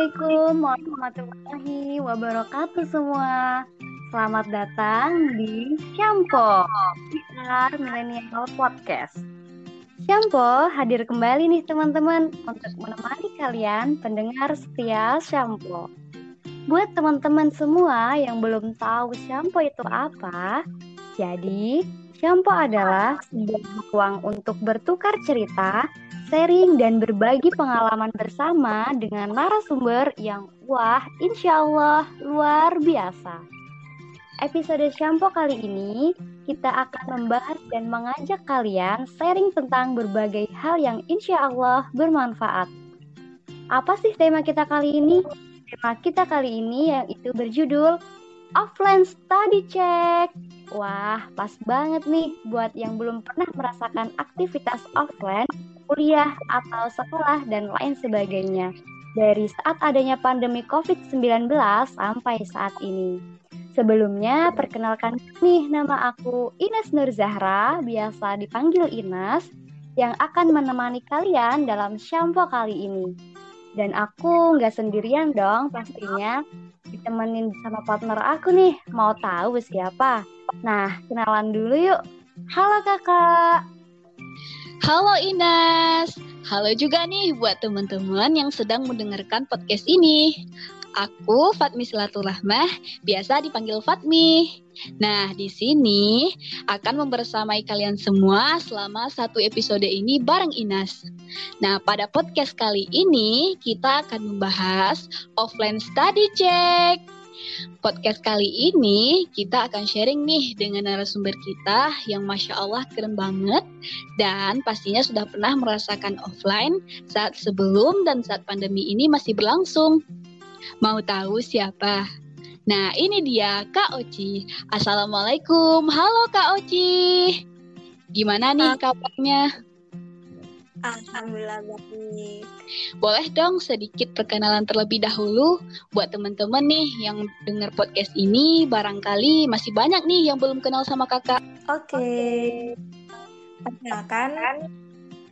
Assalamualaikum warahmatullahi wabarakatuh semua. Selamat datang di Syampo, Syiar Milenial Podcast. Syampo hadir kembali nih teman-teman untuk menemani kalian pendengar setia Syampo. Buat teman-teman semua yang belum tahu Syampo itu apa, jadi Syampo adalah sebuah ruang untuk bertukar cerita, sharing dan berbagi pengalaman bersama dengan narasumber yang wah, insyaallah luar biasa. Episode Syampo kali ini kita akan membahas dan mengajak kalian sharing tentang berbagai hal yang insyaallah bermanfaat. Apa sih tema kita kali ini? Tema kita kali ini yaitu berjudul Offline Study Check. Wah, pas banget nih buat yang belum pernah merasakan aktivitas offline, kuliah atau sekolah dan lain sebagainya dari saat adanya pandemi COVID-19 sampai saat ini. Sebelumnya perkenalkan nih, nama aku Inas Nuur Zahra, biasa dipanggil Inas, yang akan menemani kalian dalam Syampo kali ini. Dan aku nggak sendirian dong pastinya, ditemenin sama partner aku nih. Mau tahu siapa? Nah, kenalan dulu yuk. Halo kakak. Halo Inas, halo juga nih buat teman-teman yang sedang mendengarkan podcast ini. Aku Fatmi Silaturrahmah, biasa dipanggil Fatmi. Nah, di sini akan membersamai kalian semua selama satu episode ini bareng Inas. Nah, pada podcast kali ini kita akan membahas offline study check. Podcast kali ini kita akan sharing nih dengan narasumber kita yang Masya Allah keren banget dan pastinya sudah pernah merasakan offline saat sebelum dan saat pandemi ini masih berlangsung. Mau tahu siapa? Nah, ini dia Kak Oci. Assalamualaikum, halo Kak Oci. Gimana nih kabarnya? Alhamdulillah baik. Boleh dong sedikit perkenalan terlebih dahulu buat teman-teman nih yang dengar podcast ini, barangkali masih banyak nih yang belum kenal sama kakak. Oke. Perkenalkan,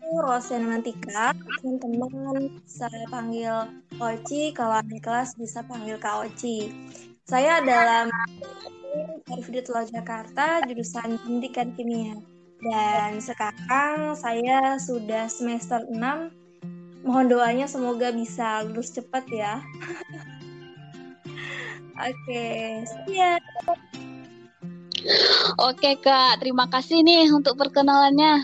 aku Rosiana Milantika. Teman-teman saya panggil Oci, kalau di kelas bisa panggil Kak Oci. Saya dalam Universitas Negeri Jakarta, jurusan Pendidikan Kimia. Dan sekarang saya sudah semester 6. Mohon doanya semoga bisa lulus cepat ya. Oke, sekian. Oke Kak, terima kasih nih untuk perkenalannya.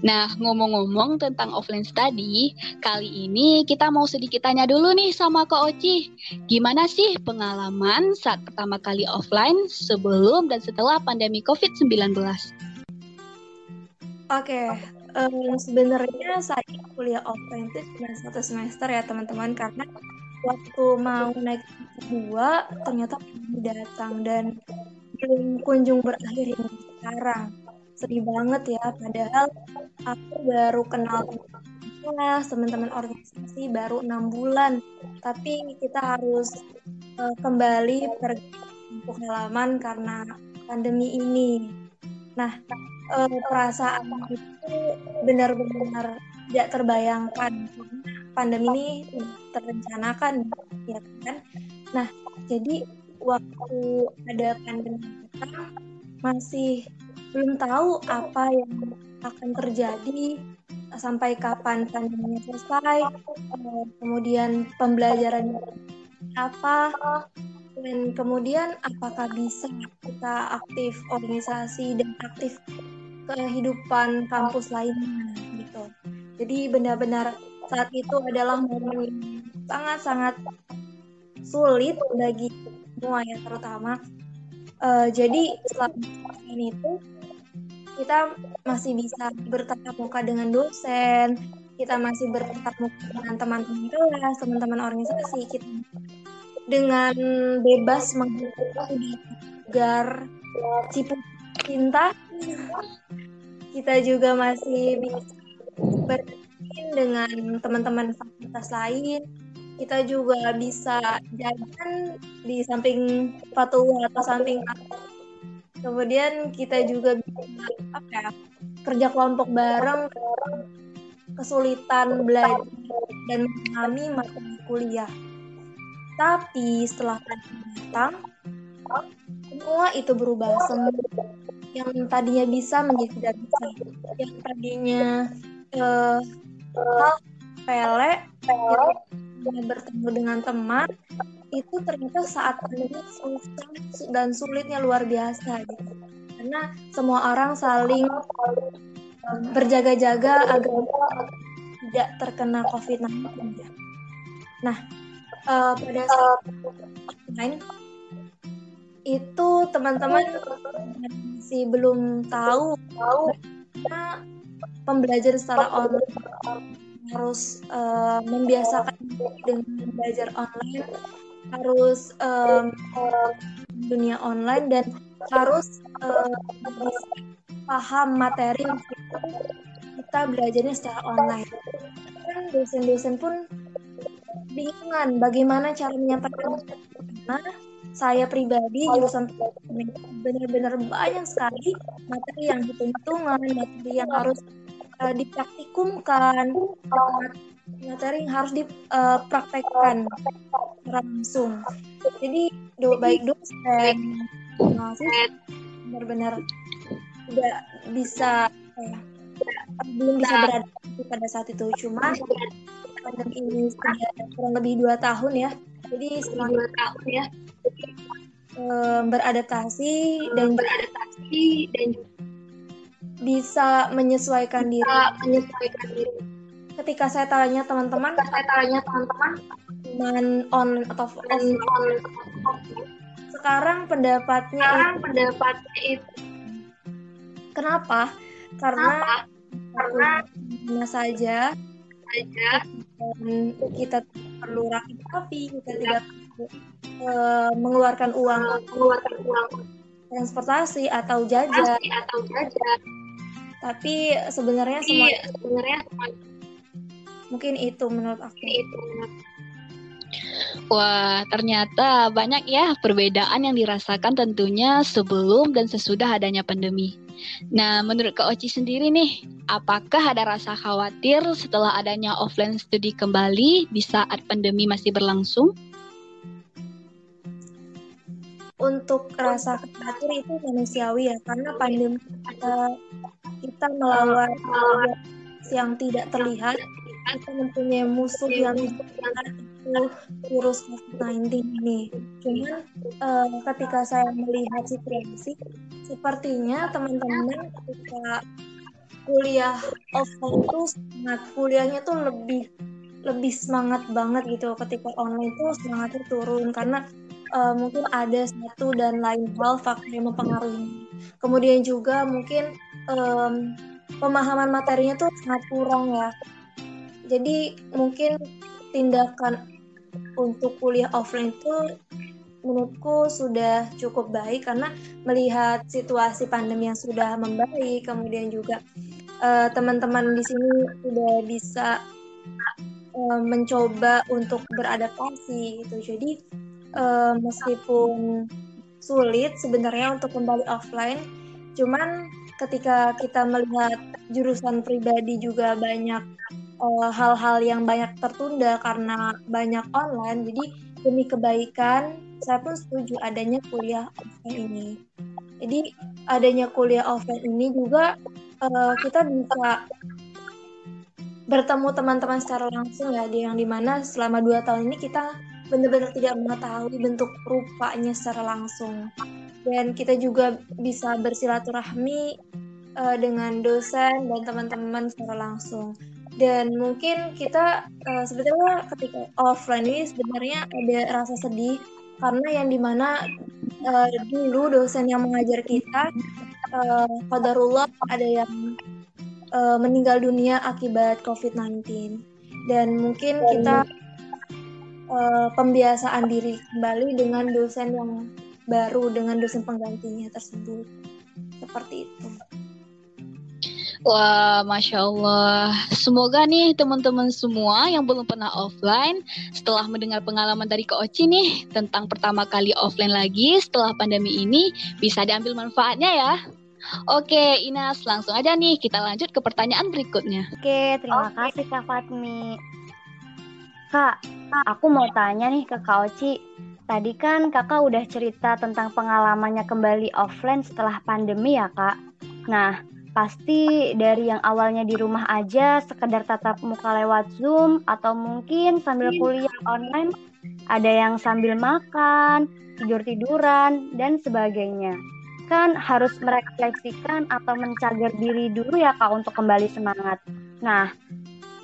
Nah, ngomong-ngomong tentang offline study, kali ini kita mau sedikit tanya dulu nih sama Kak Oci. Gimana sih pengalaman saat pertama kali offline sebelum dan setelah pandemi COVID-19? Oke, sebenarnya saya kuliah offline itu cuma satu semester ya teman-teman, karena waktu mau naik kedua ternyata datang dan belum kunjung berakhir hingga sekarang. Sedih banget ya, padahal aku baru kenal teman-teman organisasi baru 6 bulan, tapi kita harus kembali pergi ke halaman karena pandemi ini. Nah, perasaan itu benar-benar tidak terbayangkan. Pandemi ini terencanakan, ya kan? Nah, jadi waktu ada pandemi kita masih belum tahu apa yang akan terjadi, sampai kapan pandeminya selesai, kemudian pembelajarannya apa, dan kemudian apakah bisa kita aktif organisasi dan aktif kehidupan kampus lainnya gitu. Jadi benar-benar saat itu adalah momen yang sangat-sangat sulit bagi semua ya, terutama jadi selama ini itu kita masih bisa bertatap muka dengan dosen, kita masih bertatap muka dengan teman-teman kelas, teman-teman organisasi, kita dengan bebas menghidupi di luar cipu cinta. Kita juga masih bisa bermain dengan teman-teman fakultas lain. Kita juga bisa jalan di samping Fatwa atau samping aku. Kemudian kita juga bisa kerja kelompok bareng, kesulitan belajar dan memahami materi kuliah. Tapi setelah pandemi datang, semua itu berubah. Semua yang tadinya bisa menjadi tidak bisa. Yang tadinya hal sepele, yang bertemu dengan teman, itu ternyata saat pandemi susah dan sulitnya luar biasa gitu. Karena semua orang saling berjaga-jaga agar tidak terkena COVID-19. Nah, pada saat online itu teman-teman masih belum tahu karena pembelajaran secara online harus membiasakan dengan belajar online, harus dunia online dan harus paham materi yang kita belajarnya secara online. Kan dosen-dosen pun bingung bagaimana cara menyampaikan. Karena saya pribadi jurusan benar-benar banyak sekali materi yang hitung-hitungan, materi yang harus dipraktikumkan, materi yang harus dipraktekkan langsung. Jadi baik dosen benar-benar tidak bisa belum bisa beradaptasi pada saat itu. Cuma pandemi ini kurang lebih 2 tahun ya, jadi selama 2 tahun ya beradaptasi dan bisa menyesuaikan diri. Ketika saya tanya teman-teman, on atau offline, sekarang pendapatnya itu kenapa? Karena mana saja kita perlu rakit api, kita tidak mengeluarkan uang transportasi atau jajan. Tapi sebenarnya semua mungkin itu menurut aku. Wah, ternyata banyak ya perbedaan yang dirasakan tentunya sebelum dan sesudah adanya pandemi. Nah, menurut Kak Oci sendiri nih, apakah ada rasa khawatir setelah adanya offline study kembali di saat pandemi masih berlangsung? Untuk rasa khawatir itu manusiawi ya, karena pandemi kita melawan yang tidak terlihat, kita mempunyai musuh yang virus COVID-19 ini. Cuman ketika saya melihat situasi, sepertinya teman-teman ketika kuliah offline itu semangat kuliahnya tuh lebih semangat banget gitu. Ketika online tuh semangatnya turun karena mungkin ada satu dan lain hal faktor yang mempengaruhi. Kemudian juga mungkin pemahaman materinya tuh sangat kurang ya. Jadi mungkin tindakan untuk kuliah offline itu menurutku sudah cukup baik karena melihat situasi pandemi yang sudah membaik, kemudian juga teman-teman di sini sudah bisa mencoba untuk beradaptasi gitu. Jadi meskipun sulit sebenarnya untuk kembali offline, cuman ketika kita melihat jurusan pribadi juga banyak hal-hal yang banyak tertunda karena banyak online, jadi demi kebaikan saya pun setuju adanya kuliah offline ini. Jadi adanya kuliah offline ini juga kita bisa bertemu teman-teman secara langsung ya, yang dimana selama 2 tahun ini kita benar-benar tidak mengetahui bentuk rupanya secara langsung, dan kita juga bisa bersilaturahmi dengan dosen dan teman-teman secara langsung. Dan mungkin kita sebetulnya ketika offline ini sebenarnya ada rasa sedih karena yang dimana dulu dosen yang mengajar kita qadarullah ada yang meninggal dunia akibat COVID-19, dan mungkin kita pembiasaan diri kembali dengan dosen yang baru, dengan dosen penggantinya tersebut, seperti itu. Wah, Masya Allah. Semoga nih teman-teman semua yang belum pernah offline, setelah mendengar pengalaman dari Kak Oci nih tentang pertama kali offline lagi setelah pandemi ini, bisa diambil manfaatnya ya. Oke Inas, langsung aja nih kita lanjut ke pertanyaan berikutnya. Oke, terima kasih Kak Fatmi. Kak, aku mau tanya nih ke Kak Oci. Tadi kan kakak udah cerita tentang pengalamannya kembali offline setelah pandemi ya Kak. Nah, pasti dari yang awalnya di rumah aja, sekedar tatap muka lewat Zoom, atau mungkin sambil kuliah online, ada yang sambil makan, tidur-tiduran, dan sebagainya. Kan harus merefleksikan atau mencagar diri dulu ya Kak untuk kembali semangat. Nah,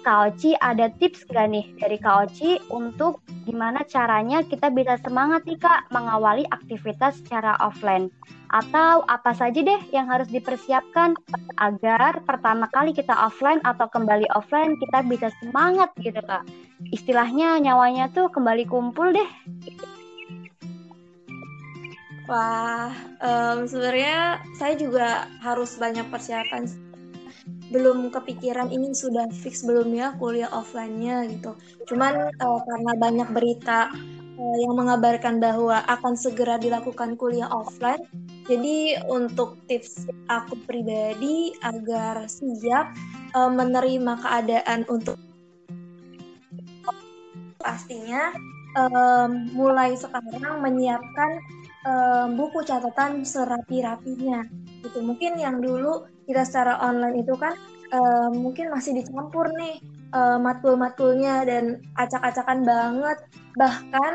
Kak Oci ada tips gak nih dari Kak Oci untuk gimana caranya kita bisa semangat nih Kak mengawali aktivitas secara offline? Atau apa saja deh yang harus dipersiapkan agar pertama kali kita offline atau kembali offline kita bisa semangat gitu Kak? Istilahnya nyawanya tuh kembali kumpul deh. Wah, sebenarnya saya juga harus banyak persiapan. Belum kepikiran ini sudah fix belum ya kuliah offline-nya gitu. Cuman karena banyak berita yang mengabarkan bahwa akan segera dilakukan kuliah offline, jadi untuk tips aku pribadi agar siap menerima keadaan untuk pastinya mulai sekarang menyiapkan buku catatan serapi-rapinya gitu. Mungkin yang dulu kita secara online itu kan mungkin masih dicampur nih matkul-matkulnya dan acak-acakan banget. Bahkan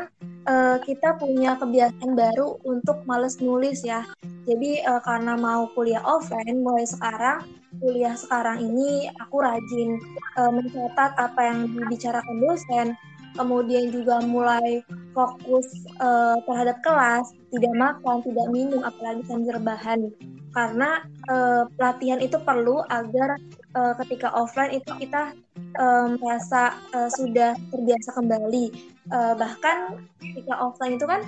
kita punya kebiasaan baru untuk males nulis ya. Jadi karena mau kuliah offline, mulai sekarang, kuliah sekarang ini aku rajin mencatat apa yang dibicarakan dosen. Kemudian juga mulai fokus terhadap kelas, tidak makan, tidak minum, apalagi sambil rebahan. Karena pelatihan itu perlu agar ketika offline itu kita merasa sudah terbiasa kembali. Bahkan ketika offline itu kan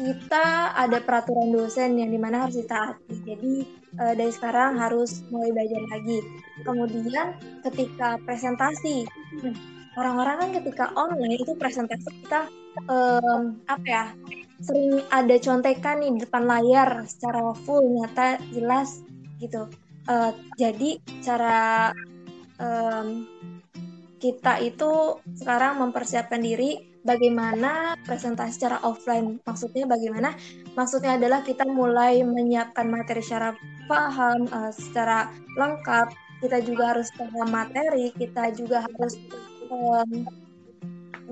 kita ada peraturan dosen yang dimana harus ditaati. Jadi dari sekarang harus mulai belajar lagi. Kemudian ketika presentasi, orang-orang kan ketika online itu presentasi kita sering ada contekan nih di depan layar secara full, nyata, jelas gitu. Jadi cara kita itu sekarang mempersiapkan diri bagaimana presentasi secara offline. Maksudnya bagaimana? Maksudnya adalah kita mulai menyiapkan materi secara paham, secara lengkap. Kita juga harus paham materi, kita juga harus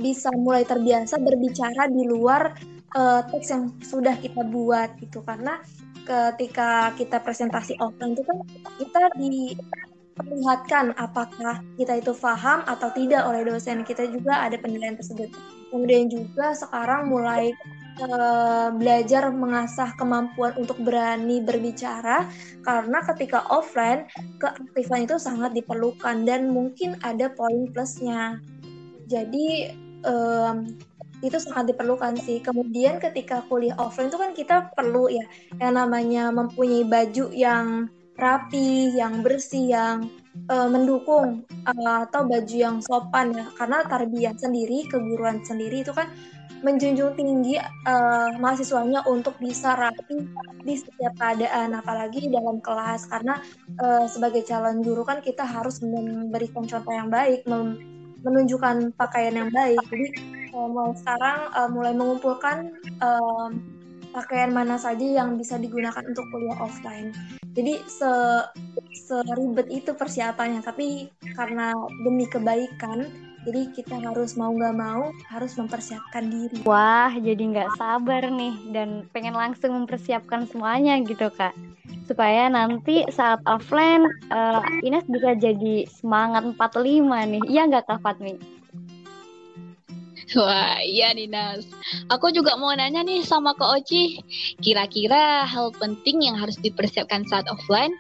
bisa mulai terbiasa berbicara di luar teks yang sudah kita buat gitu. Karena ketika kita presentasi offline itu kan kita diperlihatkan apakah kita itu paham atau tidak oleh dosen, kita juga ada penilaian tersebut. Kemudian juga sekarang mulai belajar mengasah kemampuan untuk berani berbicara, karena ketika offline keaktifan itu sangat diperlukan dan mungkin ada poin plusnya. Jadi itu sangat diperlukan sih. Kemudian ketika kuliah offline itu kan kita perlu ya yang namanya mempunyai baju yang rapi, yang bersih, yang mendukung, atau baju yang sopan ya. Karena tarbiyah sendiri, keguruan sendiri itu kan menjunjung tinggi mahasiswanya untuk bisa rapi di setiap keadaan, apalagi dalam kelas. Karena sebagai calon guru kan kita harus memberikan contoh yang baik, menunjukkan pakaian yang baik. Jadi sekarang mulai mengumpulkan pakaian mana saja yang bisa digunakan untuk kuliah offline. Jadi seribet itu persiapannya, tapi karena demi kebaikan, jadi kita harus mau gak mau harus mempersiapkan diri. Wah, jadi gak sabar nih dan pengen langsung mempersiapkan semuanya gitu Kak. Supaya nanti saat offline Inas bisa jadi semangat 45 nih. Iya gak Kak Fatmi? Wah, iya Inas. Aku juga mau nanya nih sama Kak Oci. Kira-kira hal penting yang harus dipersiapkan saat offline,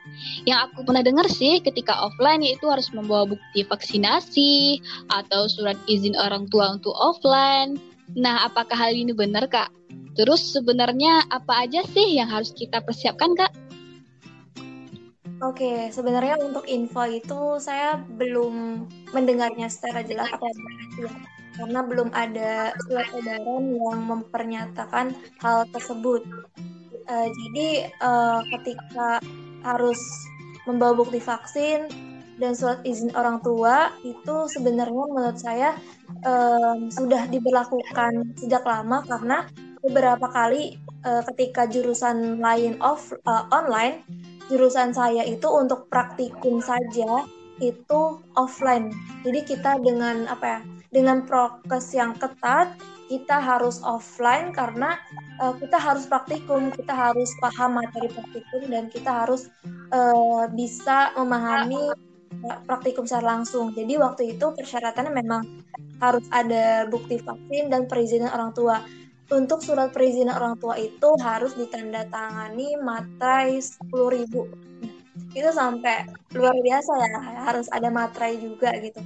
yang aku pernah dengar sih ketika offline yaitu harus membawa bukti vaksinasi atau surat izin orang tua untuk offline. Nah, apakah hal ini benar, Kak? Terus sebenarnya apa aja sih yang harus kita persiapkan, Kak? Oke, sebenarnya untuk info itu saya belum mendengarnya secara jelas karena belum ada surat edaran yang mempernyatakan hal tersebut. Jadi ketika harus membawa bukti vaksin dan surat izin orang tua, itu sebenarnya menurut saya sudah diberlakukan sejak lama karena beberapa kali ketika jurusan lain online, jurusan saya itu untuk praktikum saja itu offline. Jadi kita dengan dengan prokes yang ketat, kita harus offline karena kita harus praktikum, kita harus paham materi praktikum dan kita harus bisa memahami praktikum secara langsung. Jadi waktu itu persyaratannya memang harus ada bukti vaksin dan perizinan orang tua. Untuk surat perizinan orang tua itu harus ditandatangani materai 10.000. Itu sampai luar biasa ya, harus ada materai juga gitu.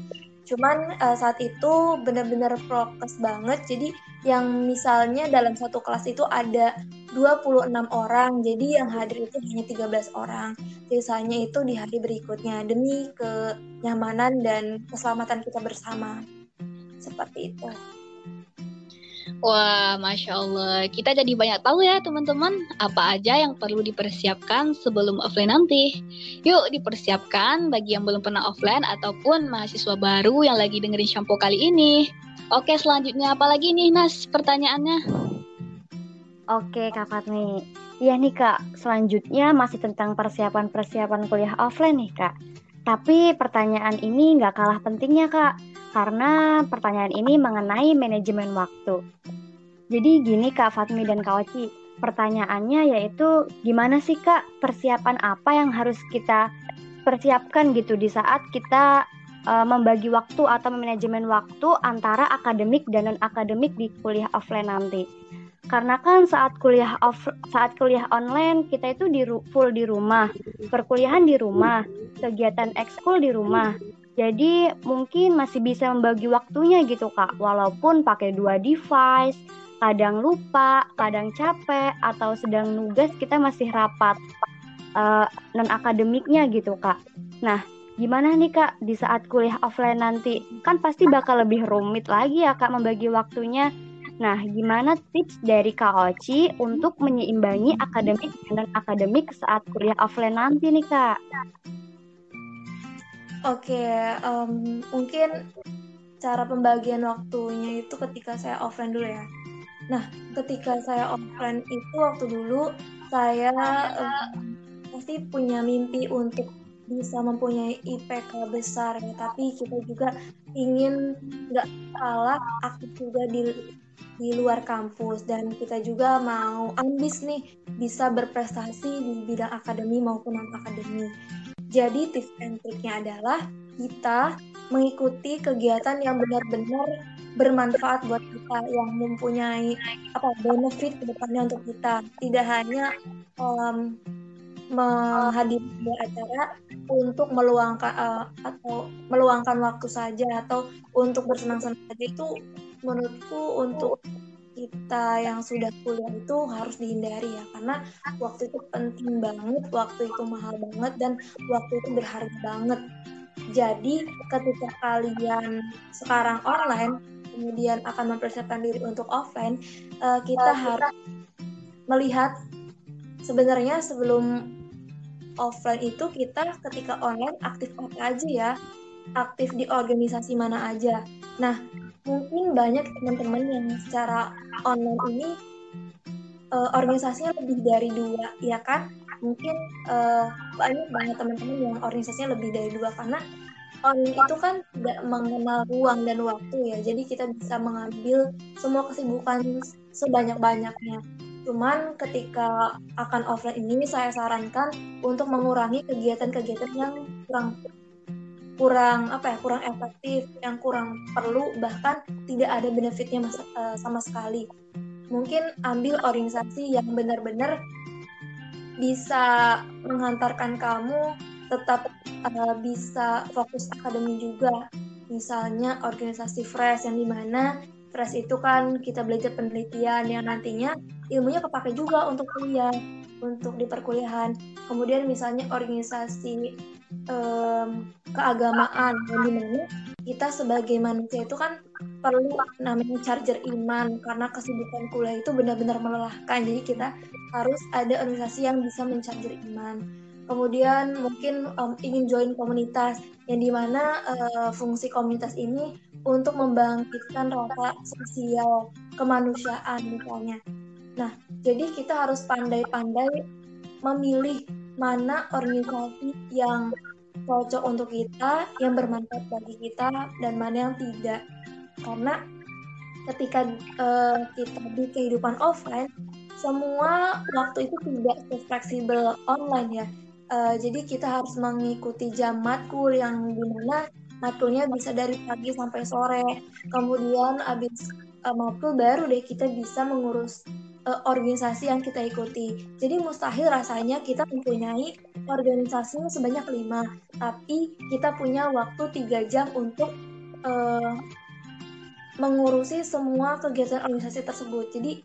Cuman saat itu benar-benar prokes banget. Jadi yang misalnya dalam satu kelas itu ada 26 orang, jadi yang hadir itu hanya 13 orang. Sisanya itu di hari berikutnya demi kenyamanan dan keselamatan kita bersama. Seperti itu. Wah, Masya Allah. Kita jadi banyak tahu ya teman-teman, apa aja yang perlu dipersiapkan sebelum offline nanti. Yuk dipersiapkan bagi yang belum pernah offline ataupun mahasiswa baru yang lagi dengerin Shampoo kali ini. Oke, selanjutnya apa lagi nih Nas pertanyaannya? Oke Kak Fatmi. Iya nih Kak, selanjutnya masih tentang persiapan-persiapan kuliah offline nih Kak. Tapi pertanyaan ini gak kalah pentingnya Kak, karena pertanyaan ini mengenai manajemen waktu. Jadi gini Kak Fatmi dan Kak Oci, pertanyaannya yaitu gimana sih Kak persiapan apa yang harus kita persiapkan gitu di saat kita membagi waktu atau manajemen waktu antara akademik dan non-akademik di kuliah offline nanti. Karena kan saat kuliah online kita itu full di rumah, perkuliahan di rumah, kegiatan ekskul di rumah. Jadi mungkin masih bisa membagi waktunya gitu Kak, walaupun pakai 2 device, kadang lupa, kadang capek, atau sedang nugas kita masih rapat non-akademiknya gitu Kak. Nah, gimana nih Kak di saat kuliah offline nanti? Kan pasti bakal lebih rumit lagi ya Kak membagi waktunya. Nah, gimana tips dari Kak Oci untuk menyeimbangi akademik dan non-akademik saat kuliah offline nanti nih Kak? Oke, mungkin cara pembagian waktunya itu ketika saya offline dulu ya. Nah, ketika saya offline itu waktu dulu saya pasti punya mimpi untuk bisa mempunyai IPK besar ya, tapi kita juga ingin nggak kalah aktif juga di luar kampus dan kita juga mau ambis nih bisa berprestasi di bidang akademi maupun non-akademi. Jadi tips and triknya adalah kita mengikuti kegiatan yang benar-benar bermanfaat buat kita, yang mempunyai benefit ke depannya untuk kita, tidak hanya menghadiri acara untuk meluangkan waktu saja atau untuk bersenang-senang saja. Itu menurutku untuk kita yang sudah kuliah itu harus dihindari ya, karena waktu itu penting banget, waktu itu mahal banget, dan waktu itu berharga banget. Jadi ketika kalian sekarang online kemudian akan mempersiapkan diri untuk offline, kita harus melihat sebenarnya sebelum offline itu kita ketika online aktif apa aja ya, aktif di organisasi mana aja. Nah, mungkin banyak teman-teman yang secara online ini organisasinya lebih dari 2, ya kan? Mungkin banyak banget teman-teman yang organisasinya lebih dari 2, karena online itu kan tidak mengenal ruang dan waktu ya. Jadi kita bisa mengambil semua kesibukan sebanyak-banyaknya. Cuman ketika akan offline ini saya sarankan untuk mengurangi kegiatan-kegiatan yang kurang efektif, yang kurang perlu, bahkan tidak ada benefitnya sama sekali. Mungkin ambil organisasi yang benar-benar bisa menghantarkan kamu tetap bisa fokus akademi juga. Misalnya organisasi fresh, yang dimana fresh itu kan kita belajar penelitian yang nantinya ilmunya kepake juga untuk kuliah, untuk di perkuliahan. Kemudian misalnya organisasi keagamaan, di mana kita sebagai manusia itu kan perlu namanya charger iman, karena kesibukan kuliah itu benar-benar melelahkan. Jadi kita harus ada organisasi yang bisa mencarger iman. Kemudian mungkin ingin join komunitas, yang dimana fungsi komunitas ini untuk membangkitkan rasa sosial kemanusiaan misalnya. Nah, jadi kita harus pandai-pandai memilih mana organisasi yang cocok untuk kita, yang bermanfaat bagi kita, dan mana yang tidak. Karena ketika kita di kehidupan offline, semua waktu itu tidak fleksibel online ya. Jadi kita harus mengikuti jam matkul yang dimana matkulnya bisa dari pagi sampai sore. Kemudian abis matkul baru deh kita bisa mengurus organisasi yang kita ikuti. Jadi mustahil rasanya kita mempunyai organisasi sebanyak 5, tapi kita punya waktu 3 jam untuk mengurusi semua kegiatan organisasi tersebut. Jadi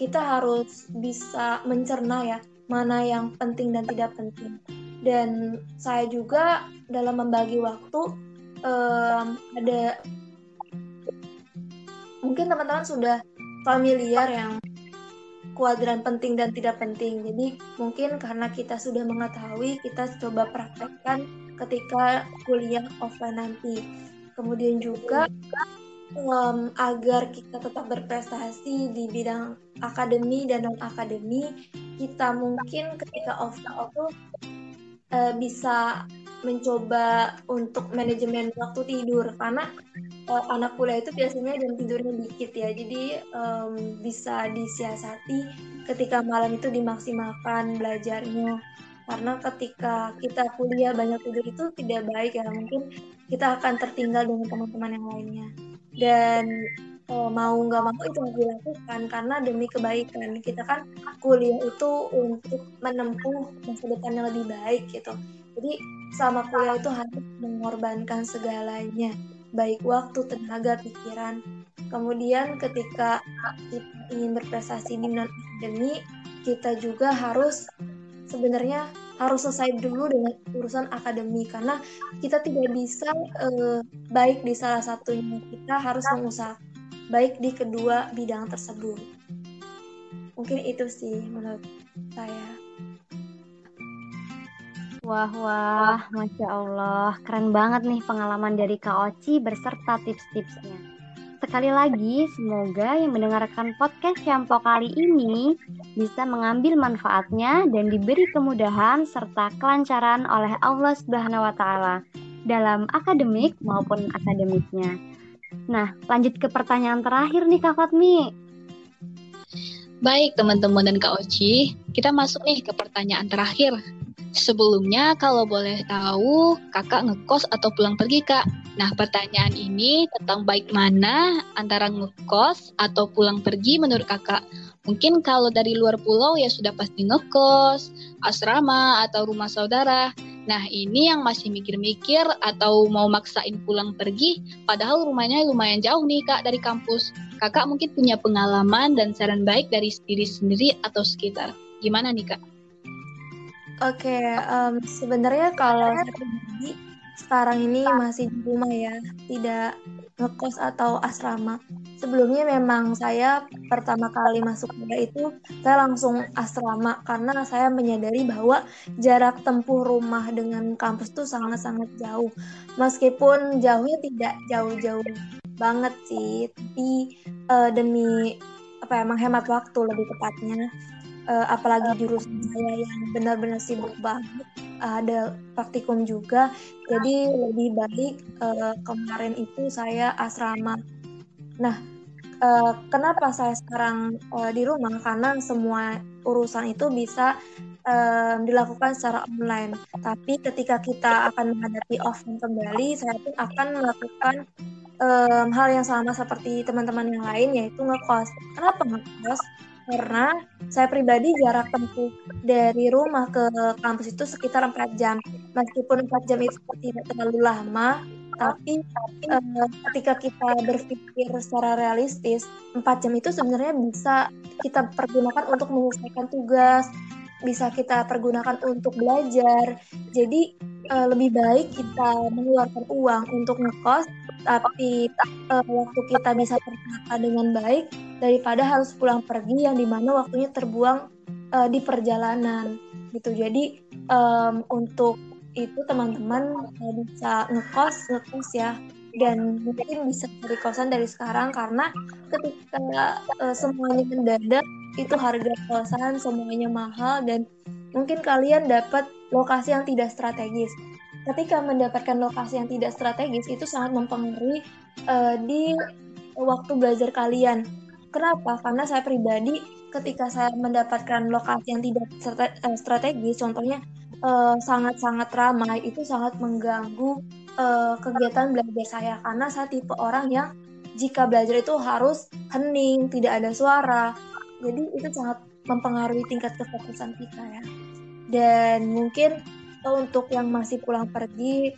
kita harus bisa mencerna ya mana yang penting dan tidak penting. Dan saya juga dalam membagi waktu ada mungkin teman-teman sudah familiar yang kuadran penting dan tidak penting. Jadi mungkin karena kita sudah mengetahui, kita coba praktekkan ketika kuliah offline nanti. Kemudian juga agar kita tetap berprestasi di bidang akademi dan non-akademi, kita mungkin ketika offline itu bisa mencoba untuk manajemen waktu tidur, karena anak kuliah itu biasanya jam tidurnya dikit ya, jadi bisa disiasati ketika malam itu dimaksimalkan belajarnya. Karena ketika kita kuliah banyak tidur itu tidak baik ya, mungkin kita akan tertinggal dengan teman-teman yang lainnya. Dan mau nggak mau itu harus dilakukan karena demi kebaikan. Kita kan kuliah itu untuk menempuh masa depan yang lebih baik gitu. Jadi selama kuliah itu harus mengorbankan segalanya, baik waktu, tenaga, pikiran. Kemudian ketika kita ingin berprestasi di non-akademi, kita juga harus sebenarnya harus selesai dulu dengan urusan akademi, karena kita tidak bisa baik di salah satunya. Kita harus mengusaha baik di kedua bidang tersebut. Mungkin itu sih menurut saya. Wah, Masya Allah, keren banget nih pengalaman dari Kak Oci berserta tips-tipsnya. Sekali lagi, semoga yang mendengarkan podcast Shampoo kali ini bisa mengambil manfaatnya dan diberi kemudahan serta kelancaran oleh Allah SWT dalam akademik maupun akademiknya. Nah, lanjut ke pertanyaan terakhir nih Kak Fatmi. Baik teman-teman dan Kak Oci, kita masuk nih ke pertanyaan terakhir. Sebelumnya, kalau boleh tahu, kakak ngekos atau pulang pergi, Kak? Nah, pertanyaan ini tentang baik mana antara ngekos atau pulang pergi menurut kakak. Mungkin kalau dari luar pulau ya sudah pasti ngekos, asrama, atau rumah saudara. Nah, ini yang masih mikir-mikir atau mau maksain pulang pergi, padahal rumahnya lumayan jauh nih, Kak, dari kampus. Kakak mungkin punya pengalaman dan saran baik dari diri sendiri atau sekitar. Gimana nih, Kak? Oke, sebenarnya kalau sekarang ini masih di rumah ya, tidak ngekos atau asrama. Sebelumnya memang saya pertama kali masuk kuliah itu saya langsung asrama, karena saya menyadari bahwa jarak tempuh rumah dengan kampus itu sangat-sangat jauh. Meskipun jauhnya tidak jauh-jauh banget sih, tapi demi menghemat waktu lebih tepatnya. Apalagi jurusan saya yang benar-benar sibuk banget, ada praktikum juga, jadi lebih baik kemarin itu saya asrama. Nah, kenapa saya sekarang di rumah? Karena semua urusan itu bisa dilakukan secara online. Tapi ketika kita akan menghadapi offline kembali, saya pun akan melakukan hal yang sama seperti teman-teman yang lain, yaitu ngekos. Kenapa ngekos? Karena saya pribadi jarak tempuh dari rumah ke kampus itu sekitar 4 jam. Meskipun 4 jam itu tidak terlalu lama, tapi ketika kita berpikir secara realistis, 4 jam itu sebenarnya bisa kita pergunakan untuk menyelesaikan tugas, bisa kita pergunakan untuk belajar. Jadi lebih baik kita mengeluarkan uang untuk ngekos, tapi waktu kita bisa tertata dengan baik daripada harus pulang pergi yang dimana waktunya terbuang di perjalanan gitu. Jadi untuk itu teman-teman bisa ngekos ya Dan mungkin bisa cari kosan dari sekarang, karena ketika semuanya mendadak, itu harga kosan semuanya mahal, dan mungkin kalian dapat lokasi yang tidak strategis. Ketika mendapatkan lokasi yang tidak strategis, itu sangat mempengaruhi di waktu belajar kalian. Kenapa? Karena saya pribadi, ketika saya mendapatkan lokasi yang tidak strategis, contohnya sangat-sangat ramai, itu sangat mengganggu kegiatan belajar saya. Karena saya tipe orang yang jika belajar itu harus hening, tidak ada suara. Jadi itu sangat mempengaruhi tingkat kefokusan kita ya. Dan mungkin untuk yang masih pulang pergi,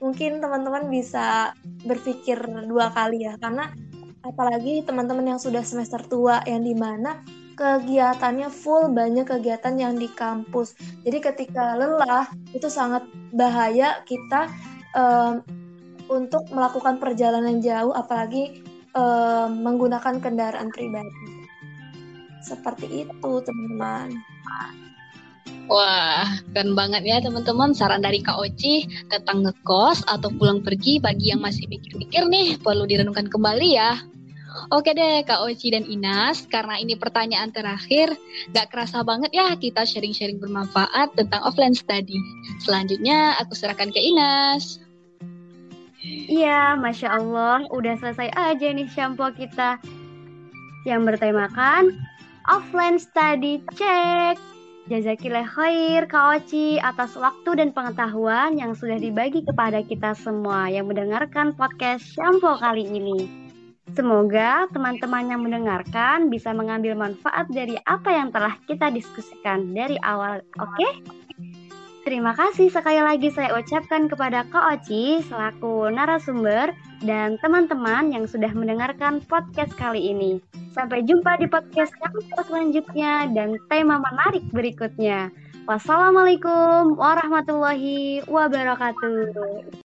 mungkin teman-teman bisa berpikir dua kali ya, karena apalagi teman-teman yang sudah semester tua, yang dimana kegiatannya full, banyak kegiatan yang di kampus. Jadi ketika lelah, itu sangat bahaya kita untuk melakukan perjalanan jauh, apalagi menggunakan kendaraan pribadi. Seperti itu teman-teman. Wah, keren banget ya teman-teman saran dari Kak Oci tentang ngekos atau pulang pergi. Bagi yang masih mikir-mikir nih, perlu direnungkan kembali ya. Oke deh Kak Oci dan Inas, karena ini pertanyaan terakhir, gak kerasa banget ya kita sharing-sharing bermanfaat tentang offline study. Selanjutnya aku serahkan ke Inas. Iya, Masya Allah, udah selesai aja nih shampoo kita yang bertemakan offline study check. Jazakillah khair Kak Oci atas waktu dan pengetahuan yang sudah dibagi kepada kita semua yang mendengarkan podcast Shampoo kali ini. Semoga teman-teman yang mendengarkan bisa mengambil manfaat dari apa yang telah kita diskusikan dari awal, oke? Terima kasih sekali lagi saya ucapkan kepada Kak Oci selaku narasumber dan teman-teman yang sudah mendengarkan podcast kali ini. Sampai jumpa di podcast yang selanjutnya dan tema menarik berikutnya. Wassalamualaikum warahmatullahi wabarakatuh.